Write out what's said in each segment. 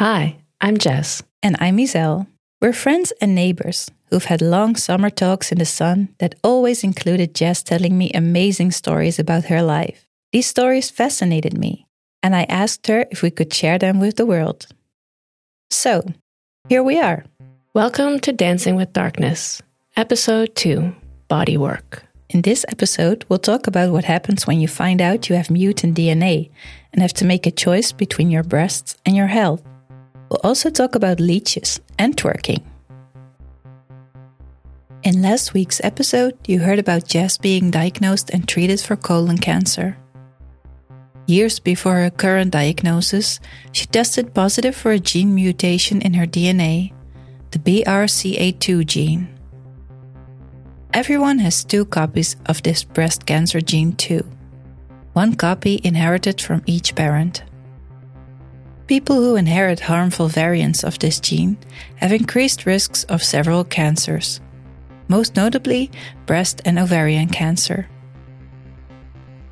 Hi, I'm Jess. And I'm Iselle. We're friends and neighbors who've had long summer talks in the sun that always included Jess telling me amazing stories about her life. These stories fascinated me, and I asked her if we could share them with the world. So, here we are. Welcome to Dancing with Darkness, Episode 2, Body Work. In this episode, we'll talk about what happens when you find out you have mutant DNA and have to make a choice between your breasts and your health. We'll also talk about leeches and twerking. In last week's episode, you heard about Jess being diagnosed and treated for colon cancer. Years before her current diagnosis, she tested positive for a gene mutation in her DNA, the BRCA2 gene. Everyone has two copies of this breast cancer gene too, one copy inherited from each parent. People who inherit harmful variants of this gene have increased risks of several cancers, most notably breast and ovarian cancer.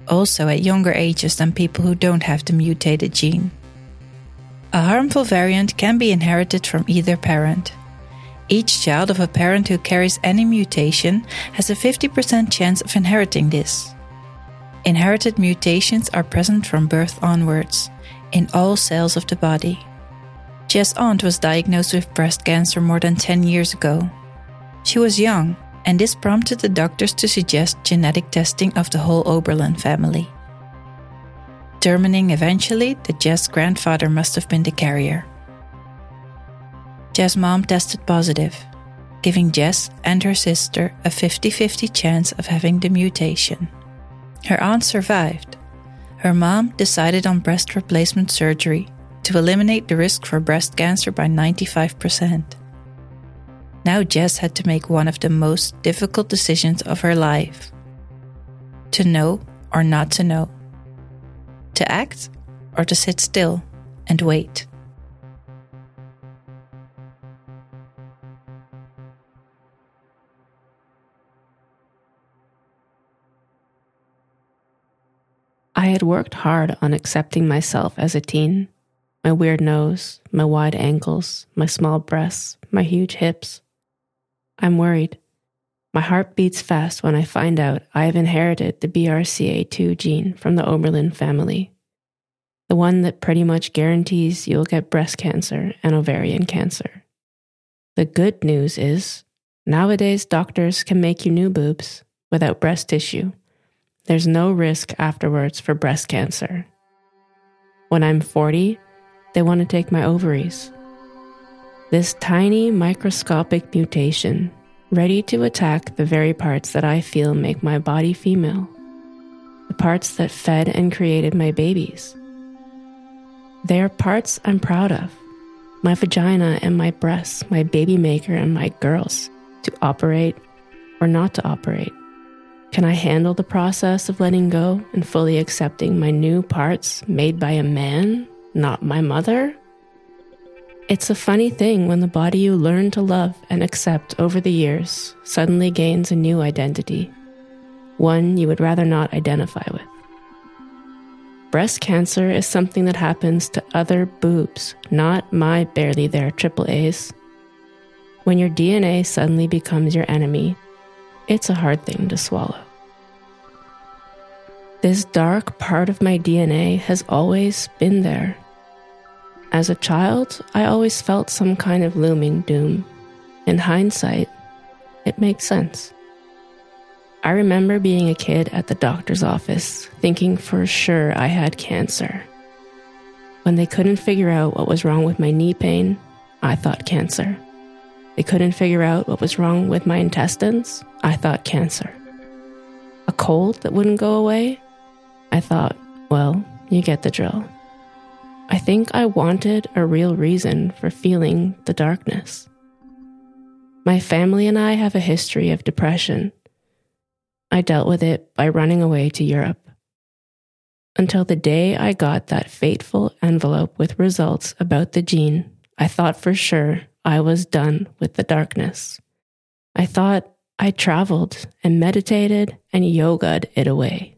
Also at younger ages than people who don't have the mutated gene. A harmful variant can be inherited from either parent. Each child of a parent who carries any mutation has a 50% chance of inheriting this. Inherited mutations are present from birth onwards, in all cells of the body. Jess' aunt was diagnosed with breast cancer more than 10 years ago. She was young, and this prompted the doctors to suggest genetic testing of the whole Oberlin family, determining eventually that Jess' grandfather must have been the carrier. Jess' mom tested positive, giving Jess and her sister a 50-50 chance of having the mutation. Her aunt survived. Her mom decided on breast replacement surgery to eliminate the risk for breast cancer by 95%. Now Jess had to make one of the most difficult decisions of her life. To know or not to know. To act or to sit still and wait. I had worked hard on accepting myself as a teen. My weird nose, my wide ankles, my small breasts, my huge hips. I'm worried. My heart beats fast when I find out I have inherited the BRCA2 gene from the Oberlin family. The one that pretty much guarantees you'll get breast cancer and ovarian cancer. The good news is, nowadays doctors can make you new boobs without breast tissue. There's no risk afterwards for breast cancer. When I'm 40, they want to take my ovaries. This tiny microscopic mutation, ready to attack the very parts that I feel make my body female, the parts that fed and created my babies. They are parts I'm proud of, my vagina and my breasts, my baby maker and my girls, to operate or not to operate. Can I handle the process of letting go and fully accepting my new parts made by a man, not my mother? It's a funny thing when the body you learn to love and accept over the years suddenly gains a new identity, one you would rather not identify with. Breast cancer is something that happens to other boobs, not my barely there triple A's. When your DNA suddenly becomes your enemy, it's a hard thing to swallow. This dark part of my DNA has always been there. As a child, I always felt some kind of looming doom. In hindsight, it makes sense. I remember being a kid at the doctor's office, thinking for sure I had cancer. When they couldn't figure out what was wrong with my knee pain, I thought cancer. They couldn't figure out what was wrong with my intestines. I thought cancer. A cold that wouldn't go away? I thought, well, you get the drill. I think I wanted a real reason for feeling the darkness. My family and I have a history of depression. I dealt with it by running away to Europe. Until the day I got that fateful envelope with results about the gene, I thought for sure I was done with the darkness. I thought I traveled and meditated and yoga'd it away.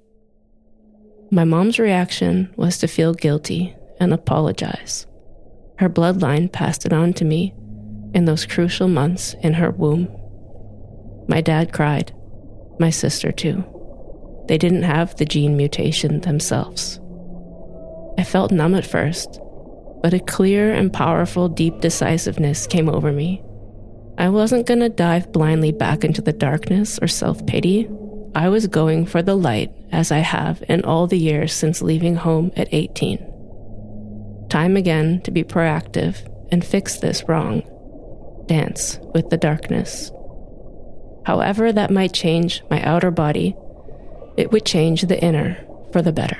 My mom's reaction was to feel guilty and apologize. Her bloodline passed it on to me in those crucial months in her womb. My dad cried. My sister too. They didn't have the gene mutation themselves. I felt numb at first, but a clear and powerful deep decisiveness came over me. I wasn't going to dive blindly back into the darkness or self-pity. I was going for the light, as I have in all the years since leaving home at 18. Time again to be proactive and fix this wrong. Dance with the darkness. However that might change my outer body, it would change the inner for the better.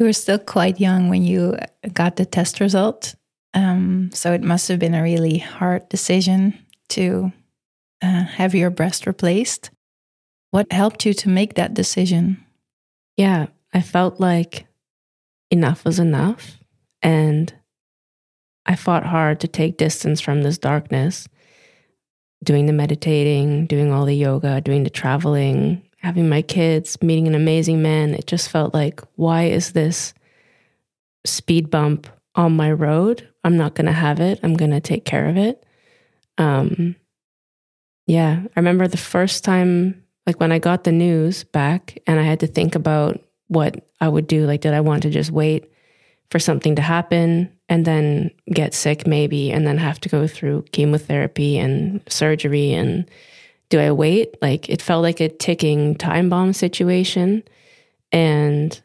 You were still quite young when you got the test result, so it must have been a really hard decision to have your breast replaced. What helped you to make that decision? Yeah, I felt like enough was enough, and I fought hard to take distance from this darkness, doing the meditating, doing all the yoga, doing the traveling, having my kids, meeting an amazing man. It just felt like, why is this speed bump on my road? I'm not going to have it. I'm going to take care of it. I remember the first time, like when I got the news back and I had to think about what I would do. Like, did I want to just wait for something to happen and then get sick maybe, and then have to go through chemotherapy and surgery, and do I wait? Like, it felt like a ticking time bomb situation. And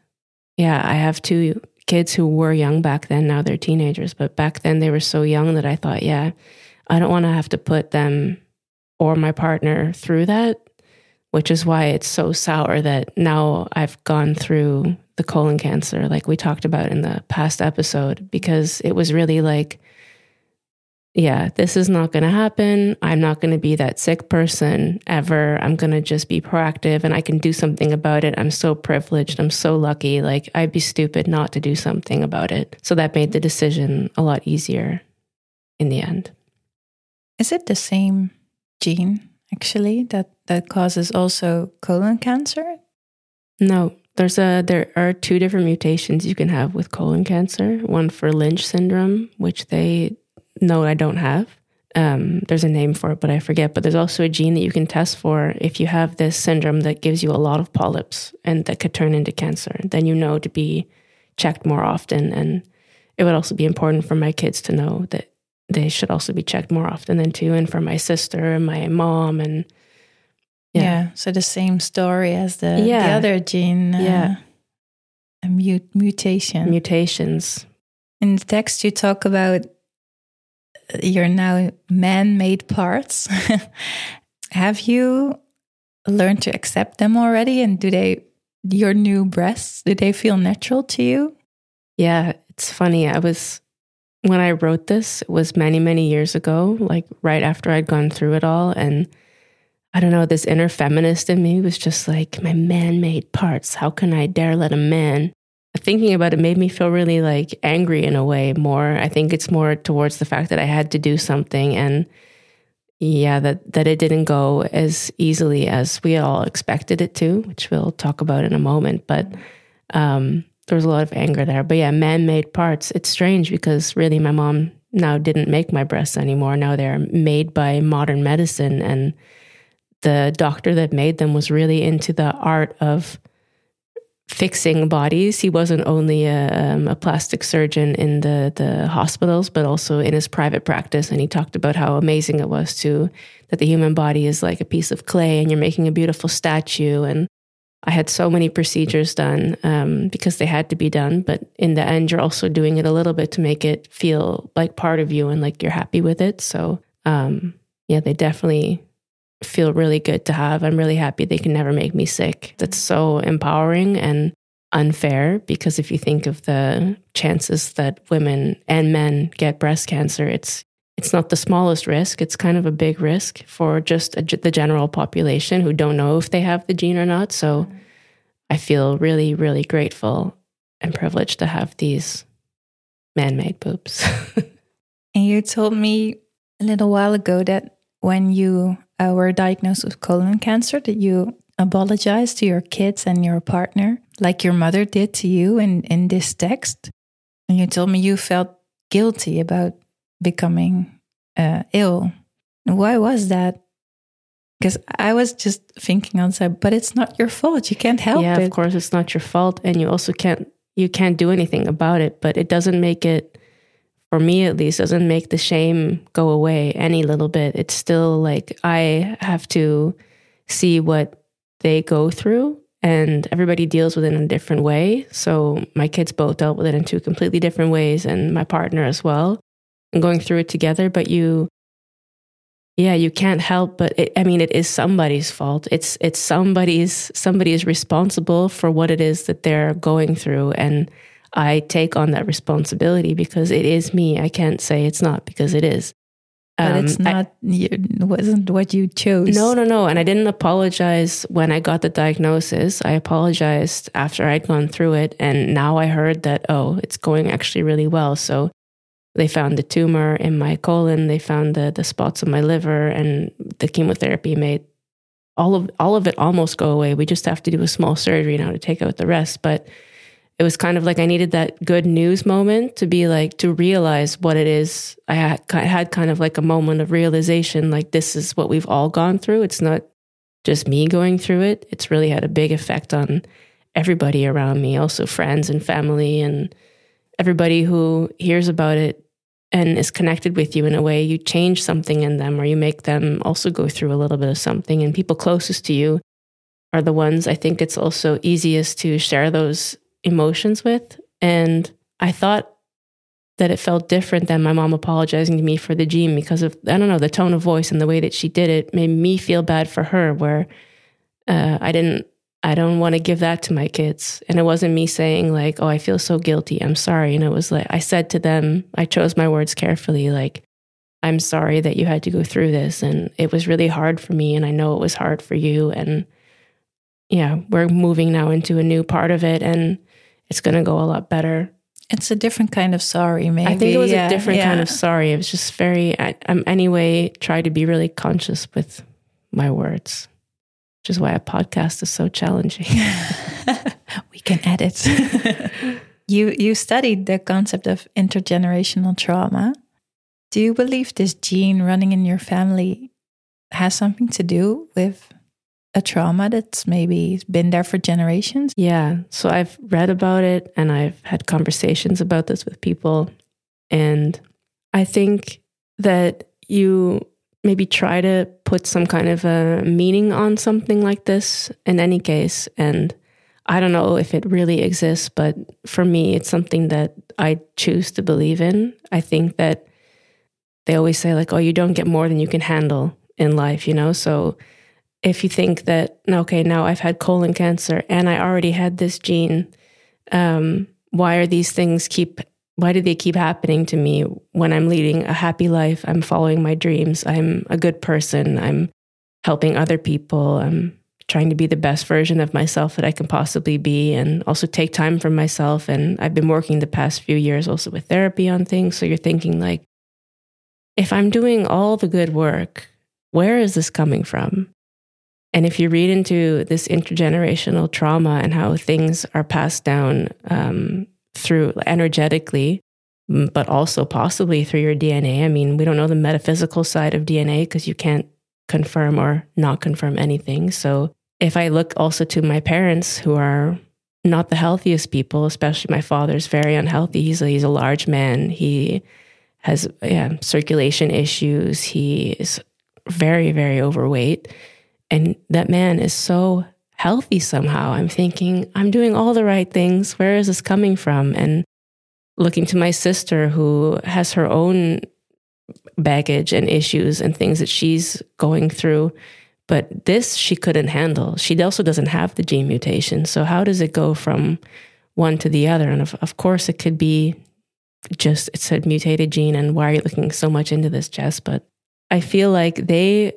yeah, I have two kids who were young back then. Now they're teenagers, but back then they were so young that I thought, yeah, I don't want to have to put them or my partner through that, which is why it's so sour that now I've gone through the colon cancer, like we talked about in the past episode, because it was really like, yeah, this is not going to happen. I'm not going to be that sick person ever. I'm going to just be proactive and I can do something about it. I'm so privileged. I'm so lucky. Like, I'd be stupid not to do something about it. So that made the decision a lot easier in the end. Is it the same gene, actually, that causes also colon cancer? No, there are two different mutations you can have with colon cancer. One for Lynch syndrome, which they... No, I don't have. There's a name for it, but I forget. But there's also a gene that you can test for if you have this syndrome that gives you a lot of polyps and that could turn into cancer. Then you know to be checked more often. And it would also be important for my kids to know that they should also be checked more often than too. And for my sister and my mom. And so the same story as the other gene. Mutations. In the text you talk about you're now man-made parts. Have you learned to accept them already? And your new breasts, do they feel natural to you? Yeah, it's funny. When I wrote this, it was many, many years ago, like right after I'd gone through it all. And I don't know, this inner feminist in me was just like, my man-made parts, how can I dare let a man? Thinking about it made me feel really like angry in a way more. I think it's more towards the fact that I had to do something, and that it didn't go as easily as we all expected it to, which we'll talk about in a moment. But there was a lot of anger there. But yeah, man-made parts. It's strange because really my mom now didn't make my breasts anymore. Now they're made by modern medicine. And the doctor that made them was really into the art of fixing bodies. He wasn't only a plastic surgeon in the hospitals, but also in his private practice. And he talked about how amazing it was too, that the human body is like a piece of clay and you're making a beautiful statue. And I had so many procedures done because they had to be done. But in the end, you're also doing it a little bit to make it feel like part of you and like you're happy with it. So they definitely feel really good to have. I'm really happy they can never make me sick. That's so empowering and unfair, because if you think of the chances that women and men get breast cancer, it's not the smallest risk. It's kind of a big risk for just the general population who don't know if they have the gene or not. So I feel really, really grateful and privileged to have these man-made boobs. And you told me a little while ago that when you were diagnosed with colon cancer, did you apologize to your kids and your partner, like your mother did to you in this text? And you told me you felt guilty about becoming ill. Why was that? Because I was just thinking outside, but it's not your fault. You can't help it. Yeah, of course it's not your fault. And you also can't do anything about it, but it doesn't make it, for me at least, doesn't make the shame go away any little bit. It's still like, I have to see what they go through, and everybody deals with it in a different way. So my kids both dealt with it in two completely different ways, and my partner as well, and going through it together. But you can't help, but it is somebody's fault. It's somebody is responsible for what it is that they're going through. And I take on that responsibility because it is me. I can't say it's not, because it is. But it's not, it wasn't what you chose. No. And I didn't apologize when I got the diagnosis. I apologized after I'd gone through it. And now I heard that, it's going actually really well. So they found the tumor in my colon. They found the spots on my liver, and the chemotherapy made all of it almost go away. We just have to do a small surgery now to take out the rest. But it was kind of like I needed that good news moment to be like, to realize what it is. I had kind of like a moment of realization, like, this is what we've all gone through. It's not just me going through it. It's really had a big effect on everybody around me, also friends and family and everybody who hears about it and is connected with you in a way. You change something in them, or you make them also go through a little bit of something. And people closest to you are the ones I think it's also easiest to share those emotions with. And I thought that it felt different than my mom apologizing to me for the gene, because of, I don't know, the tone of voice and the way that she did it made me feel bad for her, where I don't want to give that to my kids. And it wasn't me saying like, I feel so guilty, I'm sorry. And it was like, I said to them, I chose my words carefully, like, I'm sorry that you had to go through this, and it was really hard for me, and I know it was hard for you. And yeah, we're moving now into a new part of it, and it's going to go a lot better. It's a different kind of sorry, maybe. I think it was a different kind of sorry. It was just very, anyway, try to be really conscious with my words, which is why a podcast is so challenging. We can edit. You studied the concept of intergenerational trauma. Do you believe this gene running in your family has something to do with a trauma that's maybe been there for generations? Yeah. So I've read about it, and I've had conversations about this with people. And I think that you maybe try to put some kind of a meaning on something like this in any case. And I don't know if it really exists, but for me, it's something that I choose to believe in. I think that they always say like, you don't get more than you can handle in life, So if you think that, okay, now I've had colon cancer and I already had this gene, why do they keep happening to me when I'm leading a happy life? I'm following my dreams. I'm a good person. I'm helping other people. I'm trying to be the best version of myself that I can possibly be, and also take time for myself. And I've been working the past few years also with therapy on things. So you're thinking like, if I'm doing all the good work, where is this coming from? And if you read into this intergenerational trauma and how things are passed down through energetically, but also possibly through your DNA. I mean, we don't know the metaphysical side of DNA because you can't confirm or not confirm anything. So if I look also to my parents, who are not the healthiest people, especially my father's very unhealthy. He's a large man. He has circulation issues. He is very, very overweight. And that man is so healthy somehow. I'm thinking, I'm doing all the right things. Where is this coming from? And looking to my sister, who has her own baggage and issues and things that she's going through. But this she couldn't handle. She also doesn't have the gene mutation. So how does it go from one to the other? And of course, it could be just, it's a mutated gene. And why are you looking so much into this, Jess? But I feel like they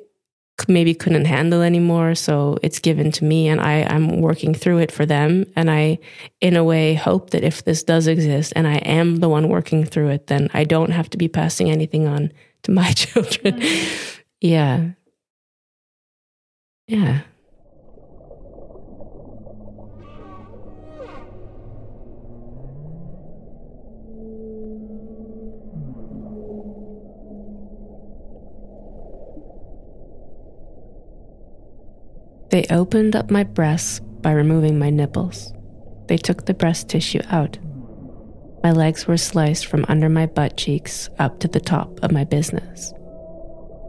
maybe couldn't handle anymore. So it's given to me, and I'm working through it for them. And I, in a way, hope that if this does exist and I am the one working through it, then I don't have to be passing anything on to my children. Mm-hmm. Yeah. Yeah. They opened up my breasts by removing my nipples. They took the breast tissue out. My legs were sliced from under my butt cheeks up to the top of my business.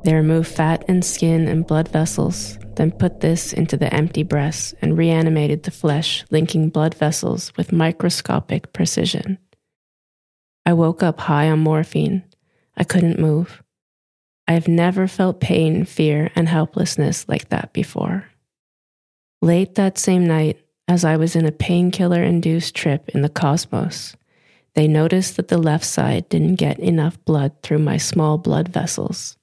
They removed fat and skin and blood vessels, then put this into the empty breasts and reanimated the flesh, linking blood vessels with microscopic precision. I woke up high on morphine. I couldn't move. I have never felt pain, fear, and helplessness like that before. Late that same night, as I was in a painkiller-induced trip in the cosmos, they noticed that the left side didn't get enough blood through my small blood vessels,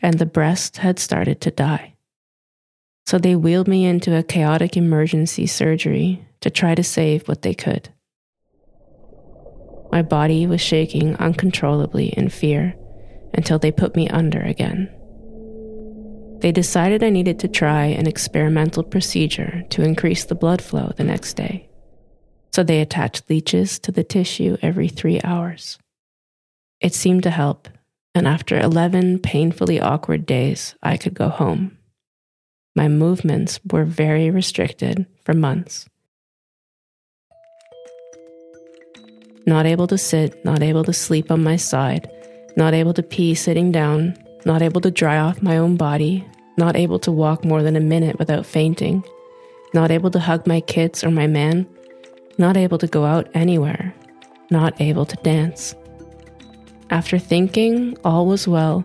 and the breast had started to die. So they wheeled me into a chaotic emergency surgery to try to save what they could. My body was shaking uncontrollably in fear until they put me under again. They decided I needed to try an experimental procedure to increase the blood flow the next day. So they attached leeches to the tissue every 3 hours. It seemed to help, and after 11 painfully awkward days, I could go home. My movements were very restricted for months. Not able to sit, not able to sleep on my side, not able to pee sitting down, not able to dry off my own body, not able to walk more than a minute without fainting, not able to hug my kids or my man, not able to go out anywhere, not able to dance. After thinking all was well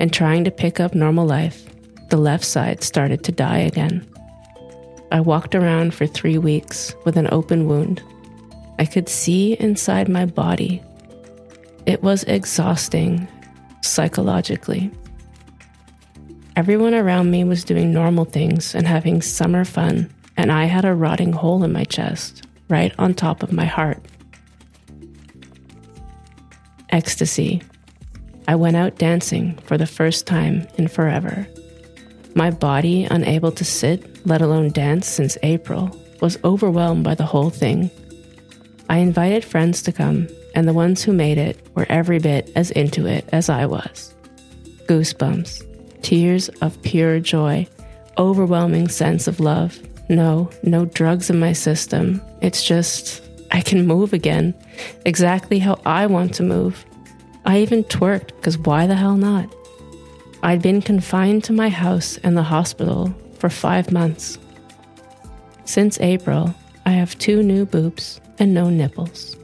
and trying to pick up normal life, the left side started to die again. I walked around for 3 weeks with an open wound. I could see inside my body. It was exhausting psychologically. Everyone around me was doing normal things and having summer fun, and I had a rotting hole in my chest, right on top of my heart. Ecstasy. I went out dancing for the first time in forever. My body, unable to sit, let alone dance since April, was overwhelmed by the whole thing. I invited friends to come, and the ones who made it were every bit as into it as I was. Goosebumps, tears of pure joy, overwhelming sense of love. No drugs in my system. It's just, I can move again, exactly how I want to move. I even twerked, because why the hell not? I'd been confined to my house and the hospital for 5 months. Since April, I have 2 new boobs and no nipples.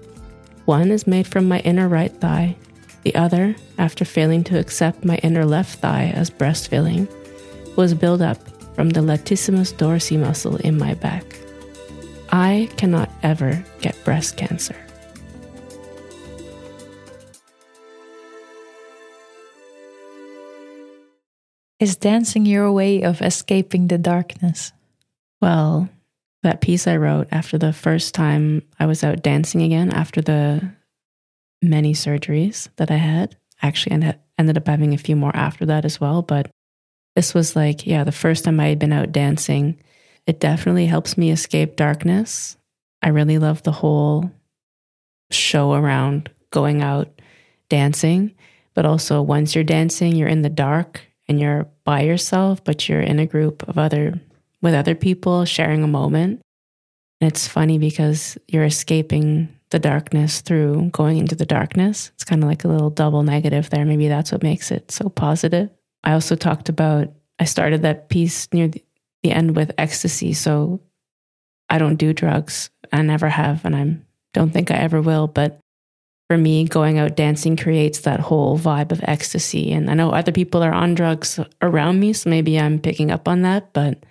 One is made from my inner right thigh, the other, after failing to accept my inner left thigh as breastfilling, was built up from the latissimus dorsi muscle in my back. I cannot ever get breast cancer. Is dancing your way of escaping the darkness? Well, that piece I wrote after the first time I was out dancing again, after the many surgeries that I had, actually I ended up having a few more after that as well, but this was like, yeah, the first time I had been out dancing. It definitely helps me escape darkness. I really love the whole show around going out dancing, but also once you're dancing, you're in the dark and you're by yourself, but you're in a group of other people sharing a moment. And it's funny because you're escaping the darkness through going into the darkness. It's kind of like a little double negative there. Maybe that's what makes it so positive. I also talked about, I started that piece near the end with ecstasy. So I don't do drugs. I never have, and I don't think I ever will. But for me, going out dancing creates that whole vibe of ecstasy. And I know other people are on drugs around me, so maybe I'm picking up on that. But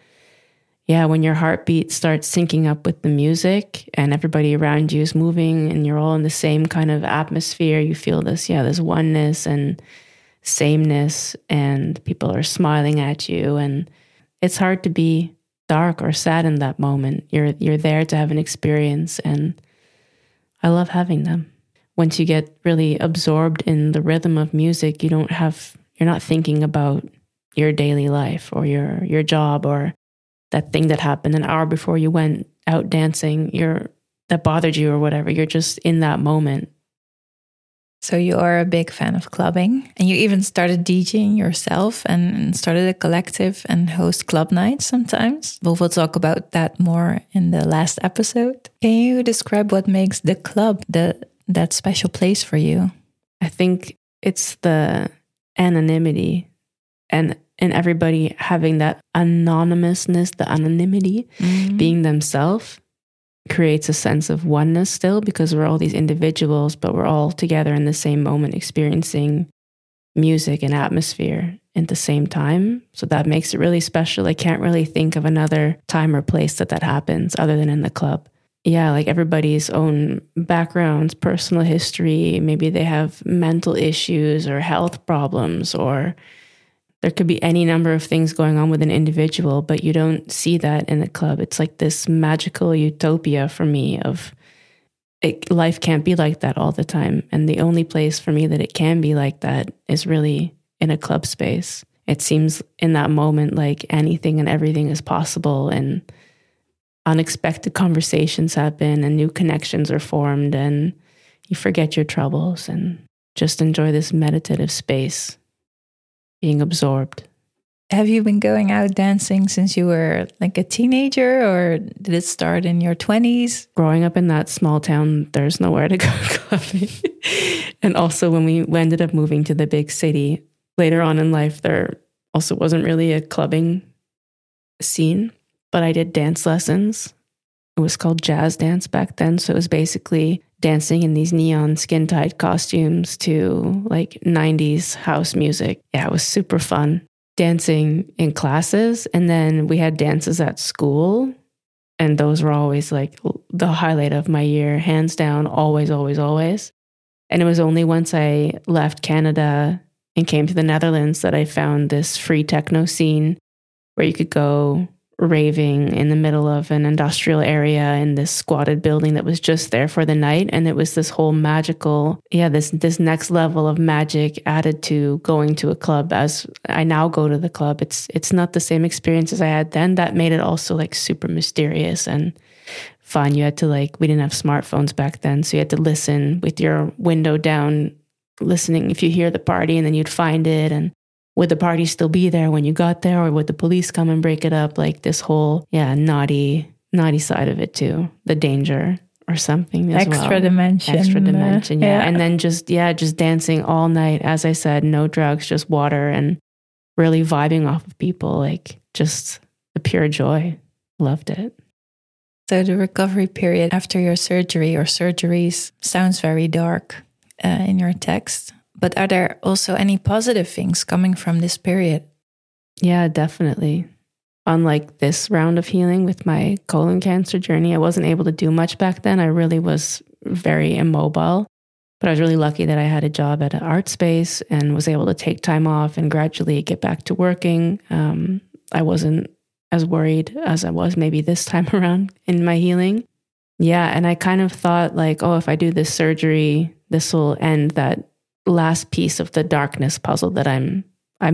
yeah, when your heartbeat starts syncing up with the music and everybody around you is moving and you're all in the same kind of atmosphere, you feel this, yeah, this oneness and sameness, and people are smiling at you. And it's hard to be dark or sad in that moment. You're there to have an experience, and I love having them. Once you get really absorbed in the rhythm of music, you're not thinking about your daily life or your job or that thing that happened an hour before you went out dancing, that bothered you or whatever. You're just in that moment. So you are a big fan of clubbing, and you even started DJing yourself and started a collective and host club nights sometimes. But we'll talk about that more in the last episode. Can you describe what makes the club that special place for you? I think it's the anonymity and everybody having that anonymousness, the anonymity, being themselves, creates a sense of oneness still, because we're all these individuals, but we're all together in the same moment experiencing music and atmosphere at the same time. So that makes it really special. I can't really think of another time or place that happens other than in the club. Yeah, like everybody's own backgrounds, personal history, maybe they have mental issues or health problems, or there could be any number of things going on with an individual, but you don't see that in the club. It's like this magical utopia for me of life can't be like that all the time. And the only place for me that it can be like that is really in a club space. It seems in that moment like anything and everything is possible, and unexpected conversations happen and new connections are formed, and you forget your troubles and just enjoy this meditative space. Being absorbed. Have you been going out dancing since you were like a teenager, or did it start in your 20s? Growing up in that small town, there's nowhere to go clubbing. And also when we ended up moving to the big city later on in life, there also wasn't really a clubbing scene, but I did dance lessons. It was called jazz dance back then. So it was basically dancing in these neon skin-tight costumes to like 90s house music. Yeah, it was super fun. Dancing in classes, and then we had dances at school, and those were always like the highlight of my year, hands down, always, always, always. And it was only once I left Canada and came to the Netherlands that I found this free techno scene where you could go raving in the middle of an industrial area in this squatted building that was just there for the night. And it was this whole magical, this next level of magic added to going to a club. As I now go to the club, it's not the same experience as I had then. That made it also like super mysterious and fun. You had to we didn't have smartphones back then. So you had to listen with your window down, listening if you hear the party, and then you'd find it, and would the party still be there when you got there, or would the police come and break it up? Like this whole, naughty side of it too. The danger or something as well. Extra dimension, yeah. And then just dancing all night. As I said, no drugs, just water, and really vibing off of people. Like just the pure joy. Loved it. So the recovery period after your surgery or surgeries sounds very dark in your text. But are there also any positive things coming from this period? Yeah, definitely. Unlike this round of healing with my colon cancer journey, I wasn't able to do much back then. I really was very immobile, but I was really lucky that I had a job at an art space and was able to take time off and gradually get back to working. I wasn't as worried as I was maybe this time around in my healing. Yeah, and I kind of thought if I do this surgery, this will end that last piece of the darkness puzzle that I'm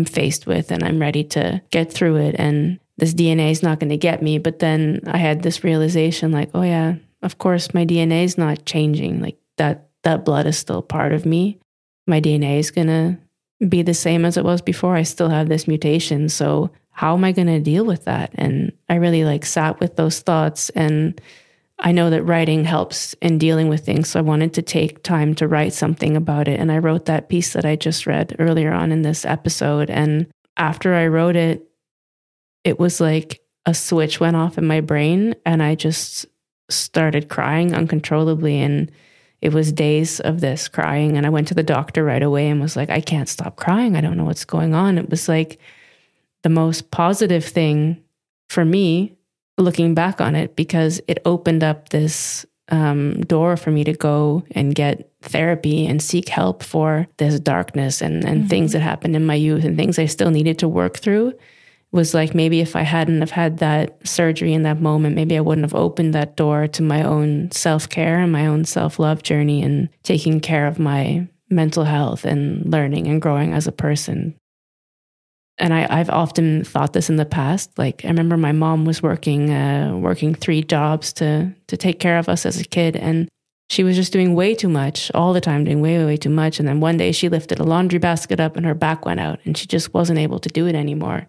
faced with, and I'm ready to get through it, and this DNA is not going to get me. But then I had this realization of course my DNA is not changing. That blood is still part of me. My DNA is going to be the same as it was before. I still have this mutation. So how am I going to deal with that? And I really sat with those thoughts, and I know that writing helps in dealing with things, so I wanted to take time to write something about it. And I wrote that piece that I just read earlier on in this episode. And after I wrote it, it was like a switch went off in my brain, and I just started crying uncontrollably. And it was days of this crying. And I went to the doctor right away and was like, I can't stop crying. I don't know what's going on. It was like the most positive thing for me, looking back on it, because it opened up this door for me to go and get therapy and seek help for this darkness and mm-hmm. things that happened in my youth and things I still needed to work through. It was maybe if I hadn't have had that surgery in that moment, maybe I wouldn't have opened that door to my own self-care and my own self-love journey and taking care of my mental health and learning and growing as a person. And I've often thought this in the past. Like, I remember my mom was working 3 jobs to take care of us as a kid. And she was just doing way too much all the time, doing way, way, way too much. And then one day she lifted a laundry basket up and her back went out and she just wasn't able to do it anymore.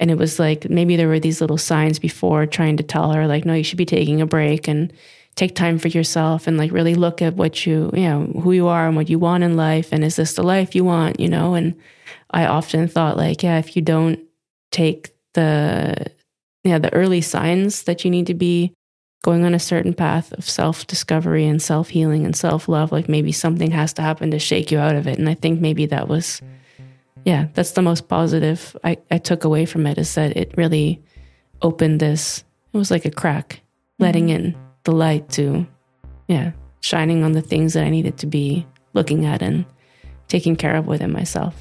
And it was like, maybe there were these little signs before trying to tell her, like, no, you should be taking a break and take time for yourself and like really look at what who you are and what you want in life. And is this the life you want, you know? And I often thought like, yeah, if you don't take the early signs that you need to be going on a certain path of self-discovery and self-healing and self-love, like maybe something has to happen to shake you out of it. And I think maybe that was, that's the most positive I took away from it, is that it really opened this, it was like a crack, letting in the light to, shining on the things that I needed to be looking at and taking care of within myself.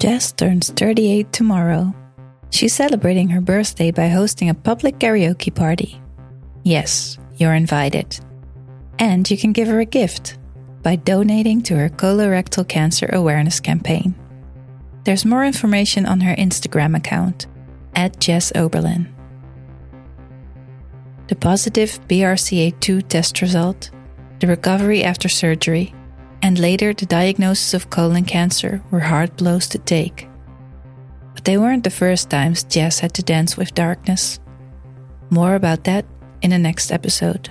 Jess turns 38 tomorrow. She's celebrating her birthday by hosting a public karaoke party. Yes, you're invited. And you can give her a gift by donating to her colorectal cancer awareness campaign. There's more information on her Instagram account, @JessOberlin. The positive BRCA2 test result, the recovery after surgery, and later the diagnosis of colon cancer were hard blows to take. But they weren't the first times Jess had to dance with darkness. More about that in the next episode.